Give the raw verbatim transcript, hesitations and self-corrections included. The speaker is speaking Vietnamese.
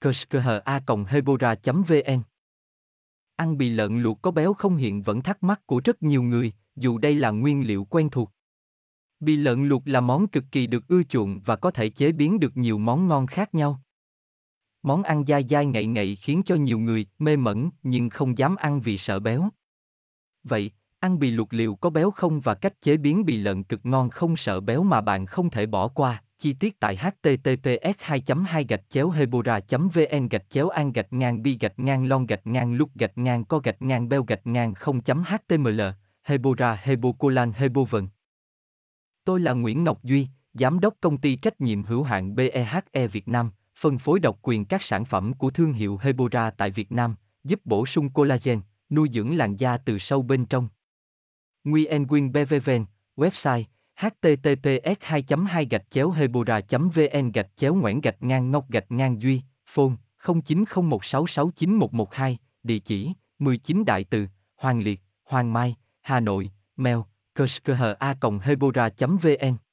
c s k h a hebora chấm v n. Ăn bì lợn luộc có béo không hiện vẫn thắc mắc của rất nhiều người, dù đây là nguyên liệu quen thuộc. Bì lợn luộc là món cực kỳ được ưa chuộng và có thể chế biến được nhiều món ngon khác nhau. Món ăn dai dai ngậy ngậy khiến cho nhiều người mê mẩn nhưng không dám ăn vì sợ béo. Vậy, ăn bì luộc liệu có béo không và cách chế biến bì lợn cực ngon không sợ béo mà bạn không thể bỏ qua. Chi tiết tại h t t p s hai chấm hai gạch chéo hebora chấm v n gạch chéo an gạch ngang bi gạch ngang lon gạch ngang lúc gạch ngang beo gạch ngang không chấm h t m l hebora hebocollan hebovn. Tôi là Nguyễn Ngọc Duy, Giám đốc Công ty Trách nhiệm hữu hạn bê e hát e Việt Nam, phân phối độc quyền các sản phẩm của thương hiệu Hebora tại Việt Nam, giúp bổ sung collagen, nuôi dưỡng làn da từ sâu bên trong. Nguyễn Ngọc bê vê vê en, website h t t p s hai chấm hai gạch chéo hebora chấm v n gạch chéo Nguyễn Ngọc ngang Duy, phone không chín không một sáu sáu chín một một hai, địa chỉ mười chín Đại Từ, Hoàng Liệt, Hoàng Mai, Hà Nội, mail c s k h a hebora chấm v n.